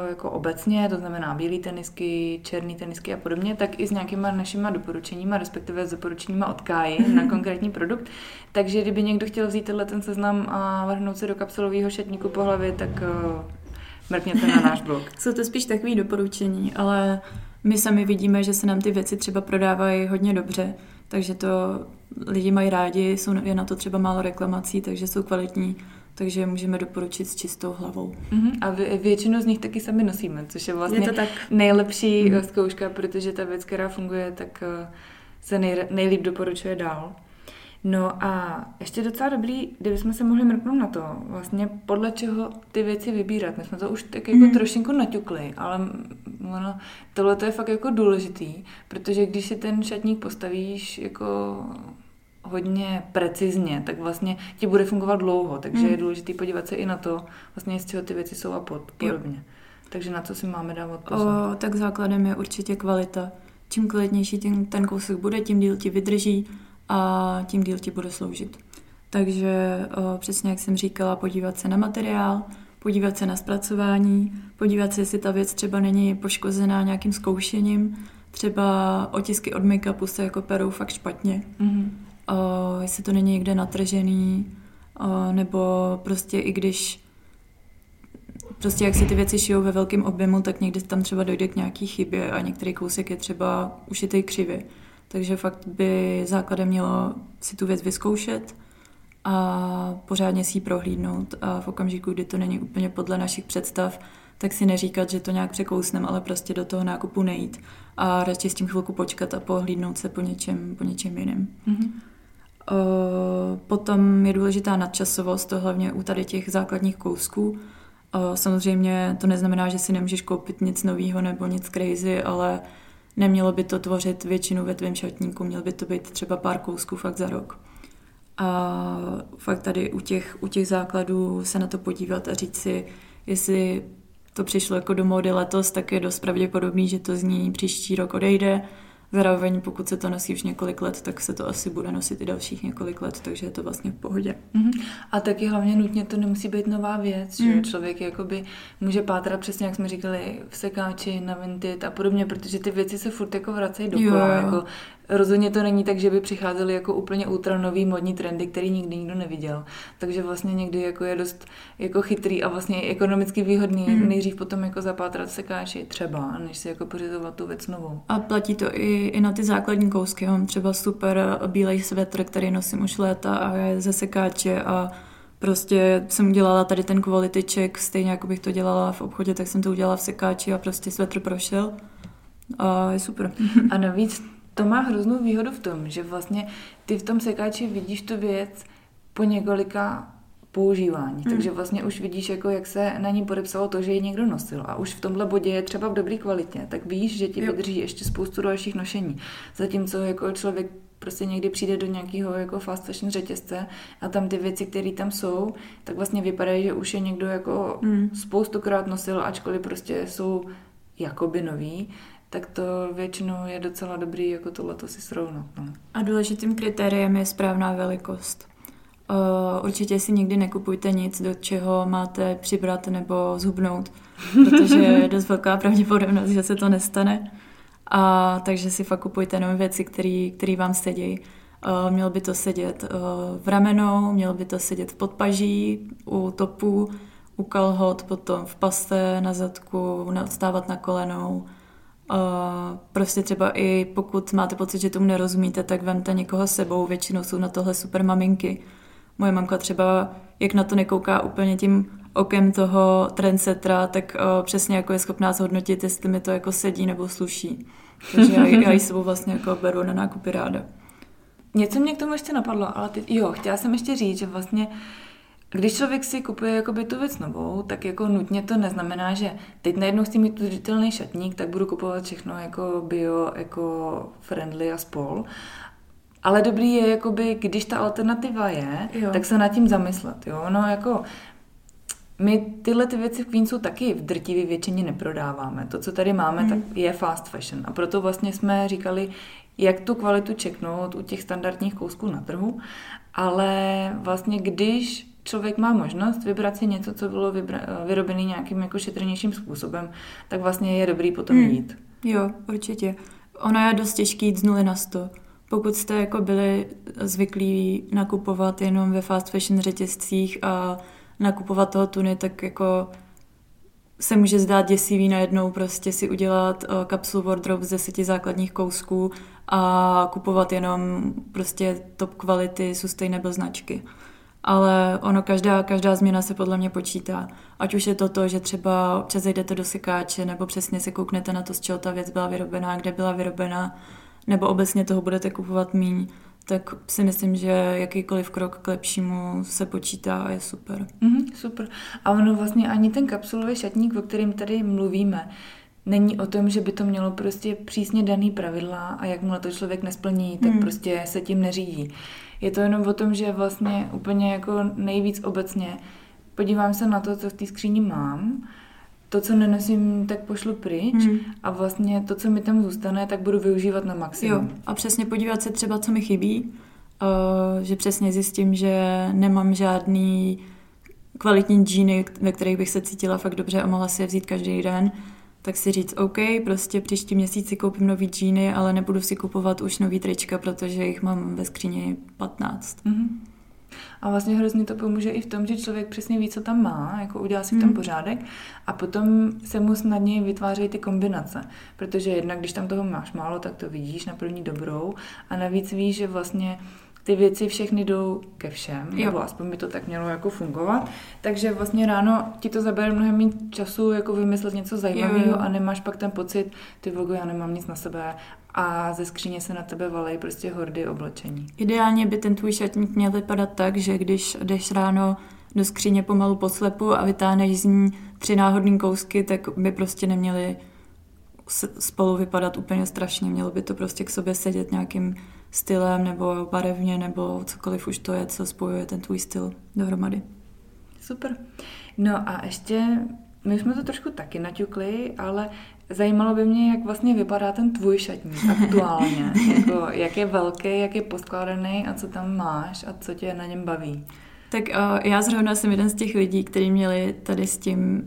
jako obecně, to znamená bílé tenisky, černé tenisky a podobně, tak i s nějakýma našima doporučeníma, respektive s doporučeníma od Káji na konkrétní produkt. Takže kdyby někdo chtěl vzít tenhle ten seznam a vrhnout se do kapsulového šatníku po hlavě, tak uh, mrkněte na náš blog. Jsou to spíš takový doporučení, ale my sami vidíme, že se nám ty věci třeba prodávají hodně dobře, takže to lidi mají rádi, jsou, je na to třeba málo reklamací, takže jsou kvalitní. Takže můžeme doporučit s čistou hlavou. Mm-hmm. A vě- většinu z nich taky sami nosíme, což je vlastně je to tak nejlepší mm. zkouška, protože ta věc, která funguje, tak se nej- nejlíp doporučuje dál. No a ještě docela dobrý, kdybychom se mohli mrknout na to, vlastně podle čeho ty věci vybírat. My jsme to už tak jako mm. trošinku naťukli, ale ono, tohle to je fakt jako důležitý, protože když si ten šatník postavíš jako hodně precizně, tak vlastně ti bude fungovat dlouho, takže mm. je důležité podívat se i na to, vlastně z čeho ty věci jsou a pod, podobně. Jo. Takže na co si máme dávat pozor? O, tak základem je určitě kvalita. Čím kvalitnější ten, ten kousek bude, tím díl ti vydrží a tím díl ti bude sloužit. Takže o, přesně jak jsem říkala, podívat se na materiál, podívat se na zpracování, podívat se, jestli ta věc třeba není poškozená nějakým zkoušením, třeba otisky od make-upu se jako perou fakt špatně. Mm. Uh, jestli to není někde natržený, uh, nebo prostě i když prostě jak se ty věci šijou ve velkém objemu, tak někdy tam třeba dojde k nějaký chybě a některý kousek je třeba ušitej křivě. Takže fakt by základem mělo si tu věc vyzkoušet a pořádně si ji prohlídnout a v okamžiku, kdy to není úplně podle našich představ, tak si neříkat, že to nějak překousnem, ale prostě do toho nákupu nejít a radši s tím chvilku počkat a pohlídnout se po něčem, po něčem jiném. Mm-hmm. Potom je důležitá nadčasovost, to hlavně u tady těch základních kousků. Samozřejmě to neznamená, že si nemůžeš koupit nic nového nebo nic crazy, ale nemělo by to tvořit většinu ve tvém šatníku, měl by to být třeba pár kousků fakt za rok. A fakt tady u těch, u těch základů se na to podívat a říct si, jestli to přišlo jako do módy letos, tak je dost pravděpodobný, že to z ní příští rok odejde. Zároveň, pokud se to nosí už několik let, tak se to asi bude nosit i dalších několik let, takže je to vlastně v pohodě. Mm-hmm. A taky hlavně nutně to nemusí být nová věc, mm. že člověk jakoby může pátrat přesně, jak jsme říkali, v sekáči, na Vinted a podobně, protože ty věci se furt jako vracejí dokola. Jako, rozhodně to není tak, že by přicházely jako úplně ultra nový modní trendy, který nikdy nikdo neviděl. Takže vlastně někdy jako je dost jako chytrý a vlastně i ekonomicky výhodný mm. nejdřív potom jako zapátrat v sekáči třeba, než si jako pořizovat tu věc novou. A platí to i i na ty základní kousky. Mám třeba super bílej svetr, který nosím už léta a je ze sekáče a prostě jsem udělala tady ten quality check, stejně jako bych to dělala v obchodě, tak jsem to udělala v sekáči a prostě svetr prošel a je super. A navíc to má hroznou výhodu v tom, že vlastně ty v tom sekáči vidíš tu věc po několika používání. Hmm. Takže vlastně už vidíš, jako jak se na ní podepsalo to, že ji někdo nosil. A už v tomhle bodě je třeba v dobré kvalitě, tak víš, že ti jo. vydrží ještě spoustu dalších nošení. Zatímco jako člověk prostě někdy přijde do nějakého jako fast fashion řetězce a tam ty věci, které tam jsou, tak vlastně vypadají, že už je někdo jako hmm. spoustukrát nosil, ačkoliv prostě jsou jakoby nový, tak to většinou je docela dobrý jako tohleto si srovnat. No. A důležitým kritériem je správná velikost. Uh, určitě si nikdy nekupujte nic, do čeho máte přibrat nebo zhubnout, protože je dost velká pravděpodobnost, že se to nestane. A takže si fakt kupujte jenom věci, které vám sedějí. Uh, mělo by to sedět uh, v ramenu, mělo by to sedět v podpaží, u topu, u kalhot, potom v pase, na zadku, neodstávat na kolenou. Uh, prostě třeba i pokud máte pocit, že tomu nerozumíte, tak vemte někoho sebou, většinou jsou na tohle super maminky. Moje mamka třeba, jak na to nekouká úplně tím okem toho trendsetra, tak uh, přesně jako je schopná zhodnotit, jestli mi to jako sedí nebo sluší. Takže já, já ji sebou vlastně jako beru na nákupy ráda. Něco mě k tomu ještě napadlo, ale ty, jo, chtěla jsem ještě říct, že vlastně když člověk si kupuje jakoby tu věc novou, tak jako nutně to neznamená, že teď najednou chci mít udržitelný šatník, tak budu kupovat všechno jako bio, jako friendly a spol. Ale dobrý je, jakoby, když ta alternativa je, jo, tak se nad tím zamyslet. Jo? No, jako, my tyhle ty věci v Queensu taky v drtivé většině neprodáváme. To, co tady máme, mm. tak je fast fashion. A proto vlastně jsme říkali, jak tu kvalitu čeknout u těch standardních kousků na trhu. Ale vlastně, když člověk má možnost vybrat si něco, co bylo vybra- vyrobené nějakým jako šetrnějším způsobem, tak vlastně je dobrý potom mm. jít. Jo, určitě. Ono je dost těžký jít z nuly na sto. Pokud jste jako byli zvyklí nakupovat jenom ve fast fashion řetězcích a nakupovat toho tuny, tak jako se může zdát děsivý najednou prostě si udělat kapsulu wardrobe z deseti základních kousků a kupovat jenom prostě top kvality sustainable značky. Ale ono, každá, každá změna se podle mě počítá. Ať už je to to, že třeba občas jdete do sekáče nebo přesně se kouknete na to, z čeho ta věc byla vyrobená, kde byla vyrobená, nebo obecně toho budete kupovat míň, tak si myslím, že jakýkoliv krok k lepšímu se počítá a je super. Mm-hmm, super. A ono vlastně ani ten kapsulový šatník, o kterém tady mluvíme, není o tom, že by to mělo prostě přísně daný pravidla a jakmile to člověk nesplní, tak mm. prostě se tím neřídí. Je to jenom o tom, že vlastně úplně jako nejvíc obecně podívám se na to, co v té skříni mám, to, co nenosím, tak pošlu pryč hmm. a vlastně to, co mi tam zůstane, tak budu využívat na maximum. Jo, a přesně podívat se třeba, co mi chybí, uh, že přesně zjistím, že nemám žádný kvalitní džíny, ve kterých bych se cítila fakt dobře a mohla si je vzít každý den, tak si říct, OK, prostě příští měsíc si koupím nový džíny, ale nebudu si kupovat už nový trička, protože jich mám ve skříni patnáct. Hmm. A vlastně hrozně to pomůže i v tom, že člověk přesně ví, co tam má, jako udělá si v tom pořádek a potom se mu snadněji vytvářejí ty kombinace, protože jednak, když tam toho máš málo, tak to vidíš na první dobrou a navíc víš, že vlastně ty věci všechny jdou ke všem, jo, nebo aspoň by to tak mělo jako fungovat, takže vlastně ráno ti to zabere mnohem méně času jako vymyslet něco zajímavého a nemáš pak ten pocit, ty vogo, já nemám nic na sebe a ze skříně se na tebe valej prostě hordy oblečení. Ideálně by ten tvůj šatník měl vypadat tak, že když jdeš ráno do skříně pomalu po slepu a vytáhneš z ní tři náhodný kousky, tak by prostě neměly spolu vypadat úplně strašně, mělo by to prostě k sobě sedět nějakým stylem nebo barevně nebo cokoliv už to je, co spojuje ten tvůj styl dohromady. Super. No a ještě, my jsme to trošku taky naťukli, ale zajímalo by mě, jak vlastně vypadá ten tvůj šatník aktuálně. Jako, jak je velký, jak je poskládaný a co tam máš a co tě na něm baví. Tak uh, já zrovna jsem jeden z těch lidí, kteří měli tady s tím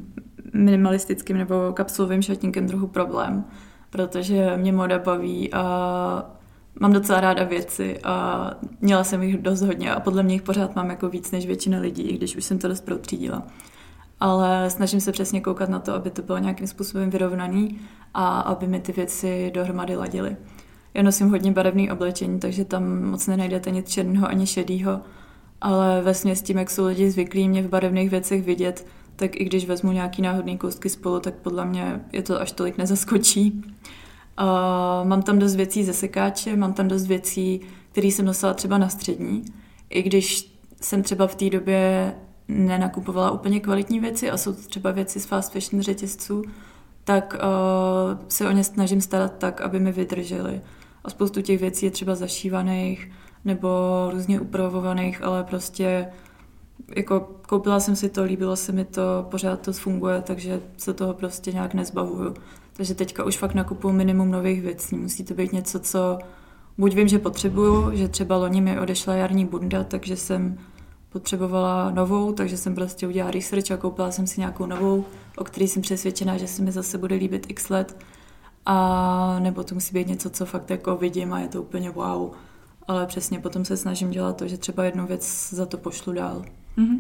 minimalistickým nebo kapsulovým šatníkem trochu problém, protože mě moda baví a mám docela ráda věci a měla jsem jich dost hodně a podle mě jich pořád mám jako víc než většina lidí, když už jsem to dost protřídila. Ale snažím se přesně koukat na to, aby to bylo nějakým způsobem vyrovnaný a aby mi ty věci dohromady ladily. Já nosím hodně barevné oblečení, takže tam moc nenajdete nic černého ani šedýho, ale vesměs s tím, jak jsou lidi zvyklí mě v barevných věcech vidět, tak i když vezmu nějaký náhodný kousky spolu, tak podle mě je to až tolik nezaskočí. Uh, mám tam dost věcí ze sekáče, mám tam dost věcí, které jsem nosila třeba na střední, i když jsem třeba v té době nenakupovala úplně kvalitní věci a jsou to třeba věci z fast fashion řetězců, tak uh, se o ně snažím starat tak, aby mi vydržely. A spoustu těch věcí je třeba zašívaných nebo různě upravovaných, ale prostě jako koupila jsem si to, líbilo se mi to, pořád to funguje, takže se toho prostě nějak nezbavuju. Takže teďka už fakt nakupuju minimum nových věcí. Musí to být něco, co buď vím, že potřebuju, že třeba loni mi odešla jarní bunda, takže jsem potřebovala novou, takže jsem prostě udělala research a koupila jsem si nějakou novou, o které jsem přesvědčená, že se mi zase bude líbit x let. A nebo to musí být něco, co fakt jako vidím a je to úplně wow. Ale přesně potom se snažím dělat to, že třeba jednu věc za to pošlu dál. Mm-hmm.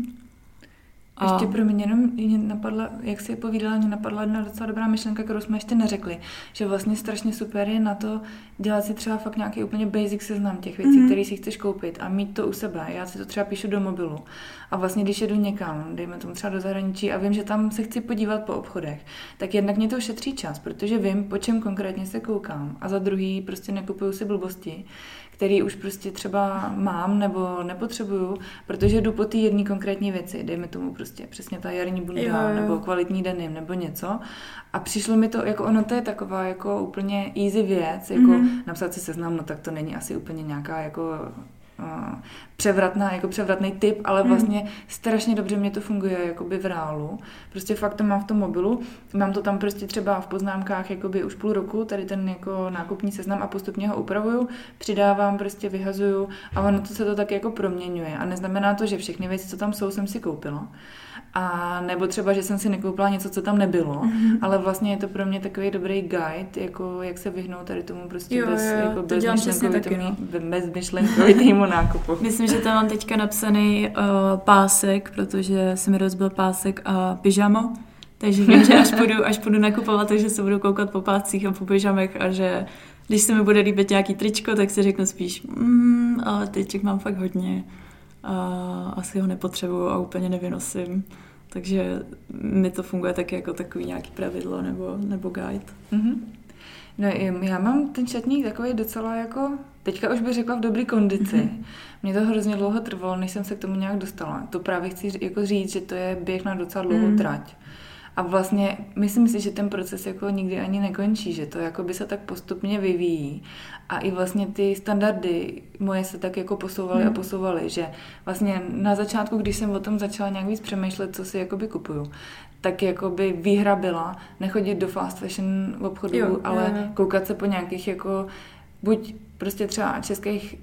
A... Ještě pro mě jenom napadla, jak jsi povídala, mě napadla jedna docela dobrá myšlenka, kterou jsme ještě neřekli, že vlastně strašně super je na to dělat si třeba fakt nějaký úplně basic seznam těch věcí, mm-hmm. které si chceš koupit a mít to u sebe. Já si to třeba píšu do mobilu a vlastně když jedu někam, dejme tomu třeba do zahraničí a vím, že tam se chci podívat po obchodech, tak jednak mě to šetří čas, protože vím, po čem konkrétně se koukám a za druhý prostě nekupuju si blbosti, který už prostě třeba mám nebo nepotřebuju, protože jdu po ty jedné konkrétní věci, dejme tomu prostě přesně ta jarní bunda jo, jo. nebo kvalitní denim nebo něco. A přišlo mi to, jako ono to je taková jako úplně easy věc, jako mm-hmm. napsat si seznam, no tak to není asi úplně nějaká jako uh, převratná, jako převratný tip, ale vlastně mm. strašně dobře mě to funguje jakoby v reálu. Prostě fakt to mám v tom mobilu, mám to tam prostě třeba v poznámkách jakoby už půl roku, tady ten jako nákupní seznam a postupně ho upravuju, přidávám, prostě vyhazuju a ono to se to tak jako proměňuje a neznamená to, že všechny věci, co tam jsou, jsem si koupila. A nebo třeba, že jsem si nekoupila něco, co tam nebylo, mm. ale vlastně je to pro mě takový dobrý guide, jako jak se vyhnout tady tomu prostě jo, bez, jo, jako bez, myšlenkovitýmu, bez myšlenkovitýmu nákupu. Myslím, že tam mám teďka napsaný uh, pásek, protože se mi rozbil pásek a pyžamo, takže vím, že až půjdu, až půjdu nakupovat, takže se budu koukat po páscích a po pyžamech a že když se mi bude líbit nějaký tričko, tak si řeknu spíš mm, ale triček mám fakt hodně a asi ho nepotřebuju a úplně nevynosím. Takže mi to funguje taky jako takový nějaký pravidlo nebo, nebo guide. Mm-hmm. No já mám ten šatník takový docela jako... Teďka už bych řekla v dobrý kondici. Mm-hmm. Mně to hrozně dlouho trvalo, než jsem se k tomu nějak dostala. To právě chci jako říct, že to je běh na docela dlouhou mm. trať. A vlastně myslím si, že ten proces jako nikdy ani nekončí, že to jako by se tak postupně vyvíjí. A i vlastně ty standardy moje se tak jako posouvaly mm. a posouvaly, že vlastně na začátku, když jsem o tom začala nějak víc přemýšlet, co si jakoby kupuju, tak jakoby výhra byla nechodit do fast fashion obchodů, jo, ale je. Koukat se po nějakých jako buď prostě třeba českých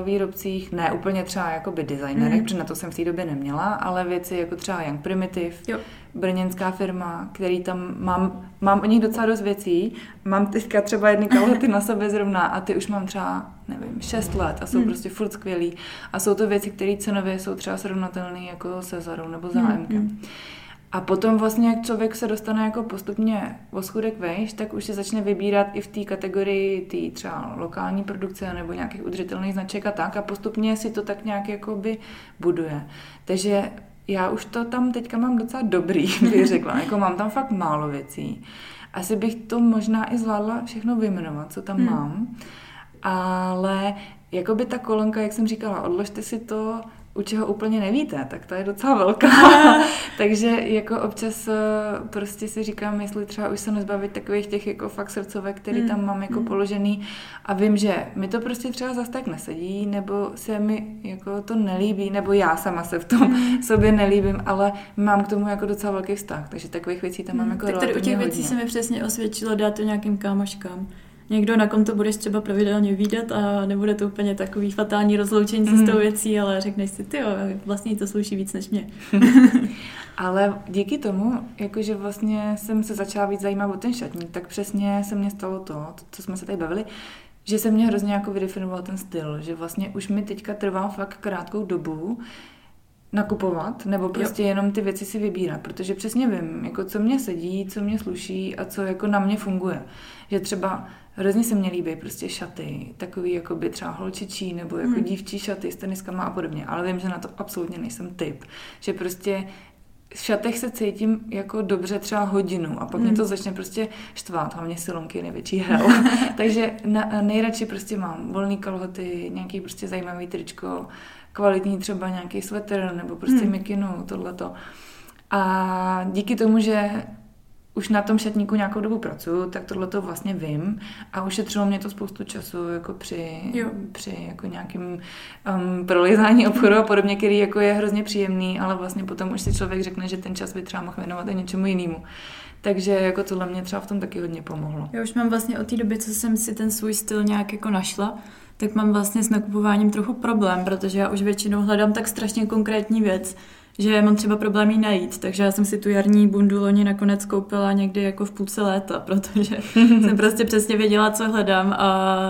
uh, výrobcích, ne úplně třeba jakoby designerech, mm. protože na to jsem v té době neměla, ale věci jako třeba Young Primitive, jo. brněnská firma, který tam mám, mám o nich docela dost věcí, mám teďka třeba jedny kalhoty na sobě zrovna a ty už mám třeba, nevím, šest let a jsou mm. prostě furt skvělý a jsou to věci, které cenově jsou třeba srovnatelné jako se Zarou nebo zájemkem. Mm. A potom vlastně, jak člověk se dostane jako postupně o schůdek vejš, tak už se začne vybírat i v té kategorii tý třeba lokální produkce nebo nějakých udržitelných značek a tak a postupně si to tak nějak jakoby buduje. Takže já už to tam teďka mám docela dobrý, bych řekla, jako mám tam fakt málo věcí. Asi bych to možná i zvládla všechno vyjmenovat, co tam hmm. mám, ale jakoby ta kolonka, jak jsem říkala, odložte si to, u čeho úplně nevíte, tak ta je docela velká. Takže jako občas prostě si říkám, jestli třeba už se nezbavit takových těch jako fakt srdcovek, který mm. tam mám jako mm. položený a vím, že mi to prostě třeba zas tak nesedí, nebo se mi jako to nelíbí, nebo já sama se v tom sobě nelíbím, ale mám k tomu jako docela velký vztah, takže takových věcí tam mám mm. jako relativně hodně. Tak tady u těch věcí se mi přesně osvědčilo dát to nějakým kámoškám. Někdo, na kom to budeš třeba pravidelně vídat a nebude to úplně takový fatální rozloučení mm. se s tou věcí, ale řekneš si, tyjo, vlastně to sluší víc než mě. Ale díky tomu, jakože vlastně jsem se začala víc zajímat o ten šatník, tak přesně se mně stalo to, co jsme se tady bavili, že se mě hrozně jako vydefinoval ten styl, že vlastně už mi teďka trvá fakt krátkou dobu nakupovat, nebo prostě jo. jenom ty věci si vybírat, protože přesně vím, jako co mě sedí, co mě sluší a co jako na mě funguje. Že třeba hrozně se mně líbí prostě šaty, takový jako by třeba holčičí nebo jako hmm. dívčí šaty s teniskama a podobně, ale vím, že na to absolutně nejsem typ, že prostě v šatech se cítím jako dobře třeba hodinu a pak mm. mě to začne prostě štvát, hlavně silonky největší hel. Takže na, nejradši prostě mám volný kalhoty, nějaký prostě zajímavý tričko, kvalitní třeba nějaký sweater nebo prostě mm. mikinu, tohleto. A díky tomu, že už na tom šatníku nějakou dobu pracuju, tak tohleto vlastně vím a ušetřilo mě to spoustu času jako při, při jako nějakým um, prolizání obchodu a podobně, který jako je hrozně příjemný, ale vlastně potom už si člověk řekne, že ten čas by třeba mohl věnovat i něčemu jinému. Takže jako tohle mě třeba v tom taky hodně pomohlo. Já už mám vlastně od té doby, co jsem si ten svůj styl nějak jako našla, tak mám vlastně s nakupováním trochu problém, protože já už většinou hledám tak strašně konkrétní věc, že mám třeba problém ji najít, takže já jsem si tu jarní bundu loni nakonec koupila někdy jako v půlce léta, protože jsem prostě přesně věděla, co hledám a,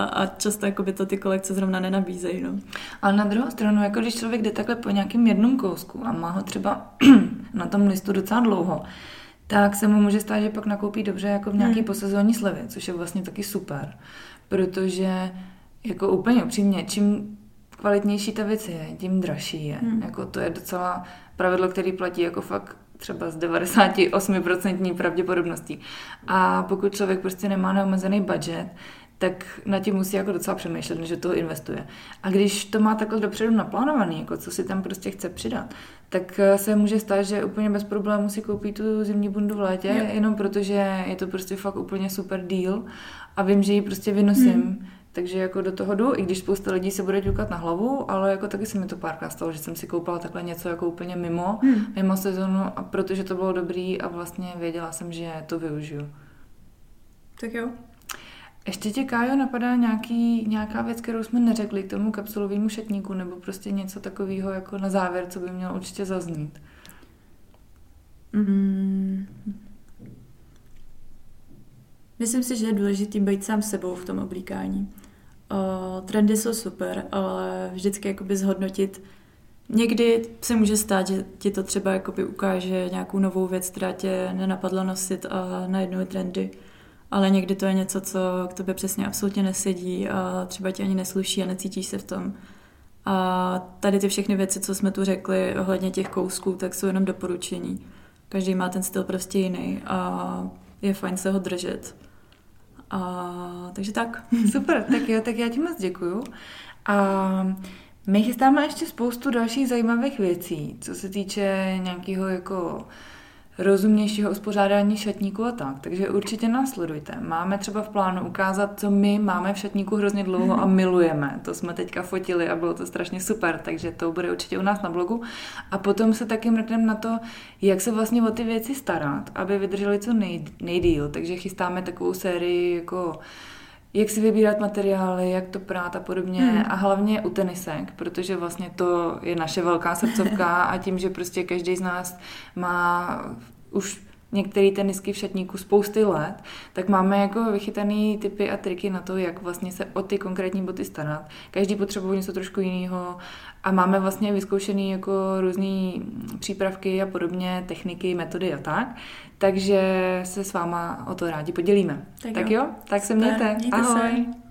a často jako by to ty kolekce zrovna nenabízejí. No. Ale na druhou stranu, jako když člověk jde takhle po nějakém jednom kousku a má ho třeba na tom listu docela dlouho, tak se mu může stát, že pak nakoupí dobře jako v nějaký hmm. posezónní slevě, což je vlastně taky super, protože jako úplně upřímně, čím kvalitnější ta věc je, tím dražší je. Hmm. Jako to je docela pravidlo, který platí jako fakt třeba z devadesát osm procent pravděpodobností. A pokud člověk prostě nemá neomezený budget, tak na tím musí jako docela přemýšlet, než do toho investuje. A když to má takhle dopředu naplánovaný, jako co si tam prostě chce přidat, tak se může stát, že úplně bez problémů si koupí tu zimní bundu v létě, jo. jenom protože je to prostě fakt úplně super deal a vím, že ji prostě vynosím. Hmm. Takže jako do toho jdu, i když spousta lidí se bude ťukat na hlavu, ale jako taky se mi to párkrát stalo, že jsem si koupala takhle něco jako úplně mimo, hmm. mimo sezonu, a protože to bylo dobrý a vlastně věděla jsem, že to využiju. Tak jo. Ještě tě, Kájo, napadá nějaký, nějaká věc, kterou jsme neřekli k tomu kapsulovému šatníku, nebo prostě něco takového jako na závěr, co by mělo určitě zaznít? Mm. Myslím si, že je důležitý být sám sebou v tom oblíkání. O, trendy jsou super, ale vždycky jakoby zhodnotit. Někdy se může stát, že ti to třeba jakoby ukáže nějakou novou věc, která tě nenapadla nosit, a najednou trendy. Ale někdy to je něco, co k tobě přesně absolutně nesedí a třeba ti ani nesluší a necítíš se v tom. A tady ty všechny věci, co jsme tu řekli ohledně těch kousků, tak jsou jenom doporučení. Každý má ten styl prostě jiný a je fajn se ho držet. A, takže tak. Super, tak jo, tak já ti moc děkuju. A my chystáme ještě spoustu dalších zajímavých věcí, co se týče nějakého jako rozumnějšího uspořádání šatníku a tak. Takže určitě nás sledujte. Máme třeba v plánu ukázat, co my máme v šatníku hrozně dlouho a milujeme. To jsme teďka fotili a bylo to strašně super, takže to bude určitě u nás na blogu. A potom se taky mrkneme na to, jak se vlastně o ty věci starat, aby vydrželi co nej, nejdýl. Takže chystáme takovou sérii jako jak si vybírat materiály, jak to prát a podobně. Hmm. A hlavně u tenisek, protože vlastně to je naše velká srdcovka a tím, že prostě každý z nás má už některé tenisky v šatníku spousty let, tak máme jako vychytané tipy a triky na to, jak vlastně se o ty konkrétní boty starat. Každý potřebuje něco trošku jiného a máme vlastně vyzkoušené jako různé přípravky a podobně, techniky, metody a tak. Takže se s váma o to rádi podělíme. Tak jo, tak, jo, tak se mějte. Ahoj.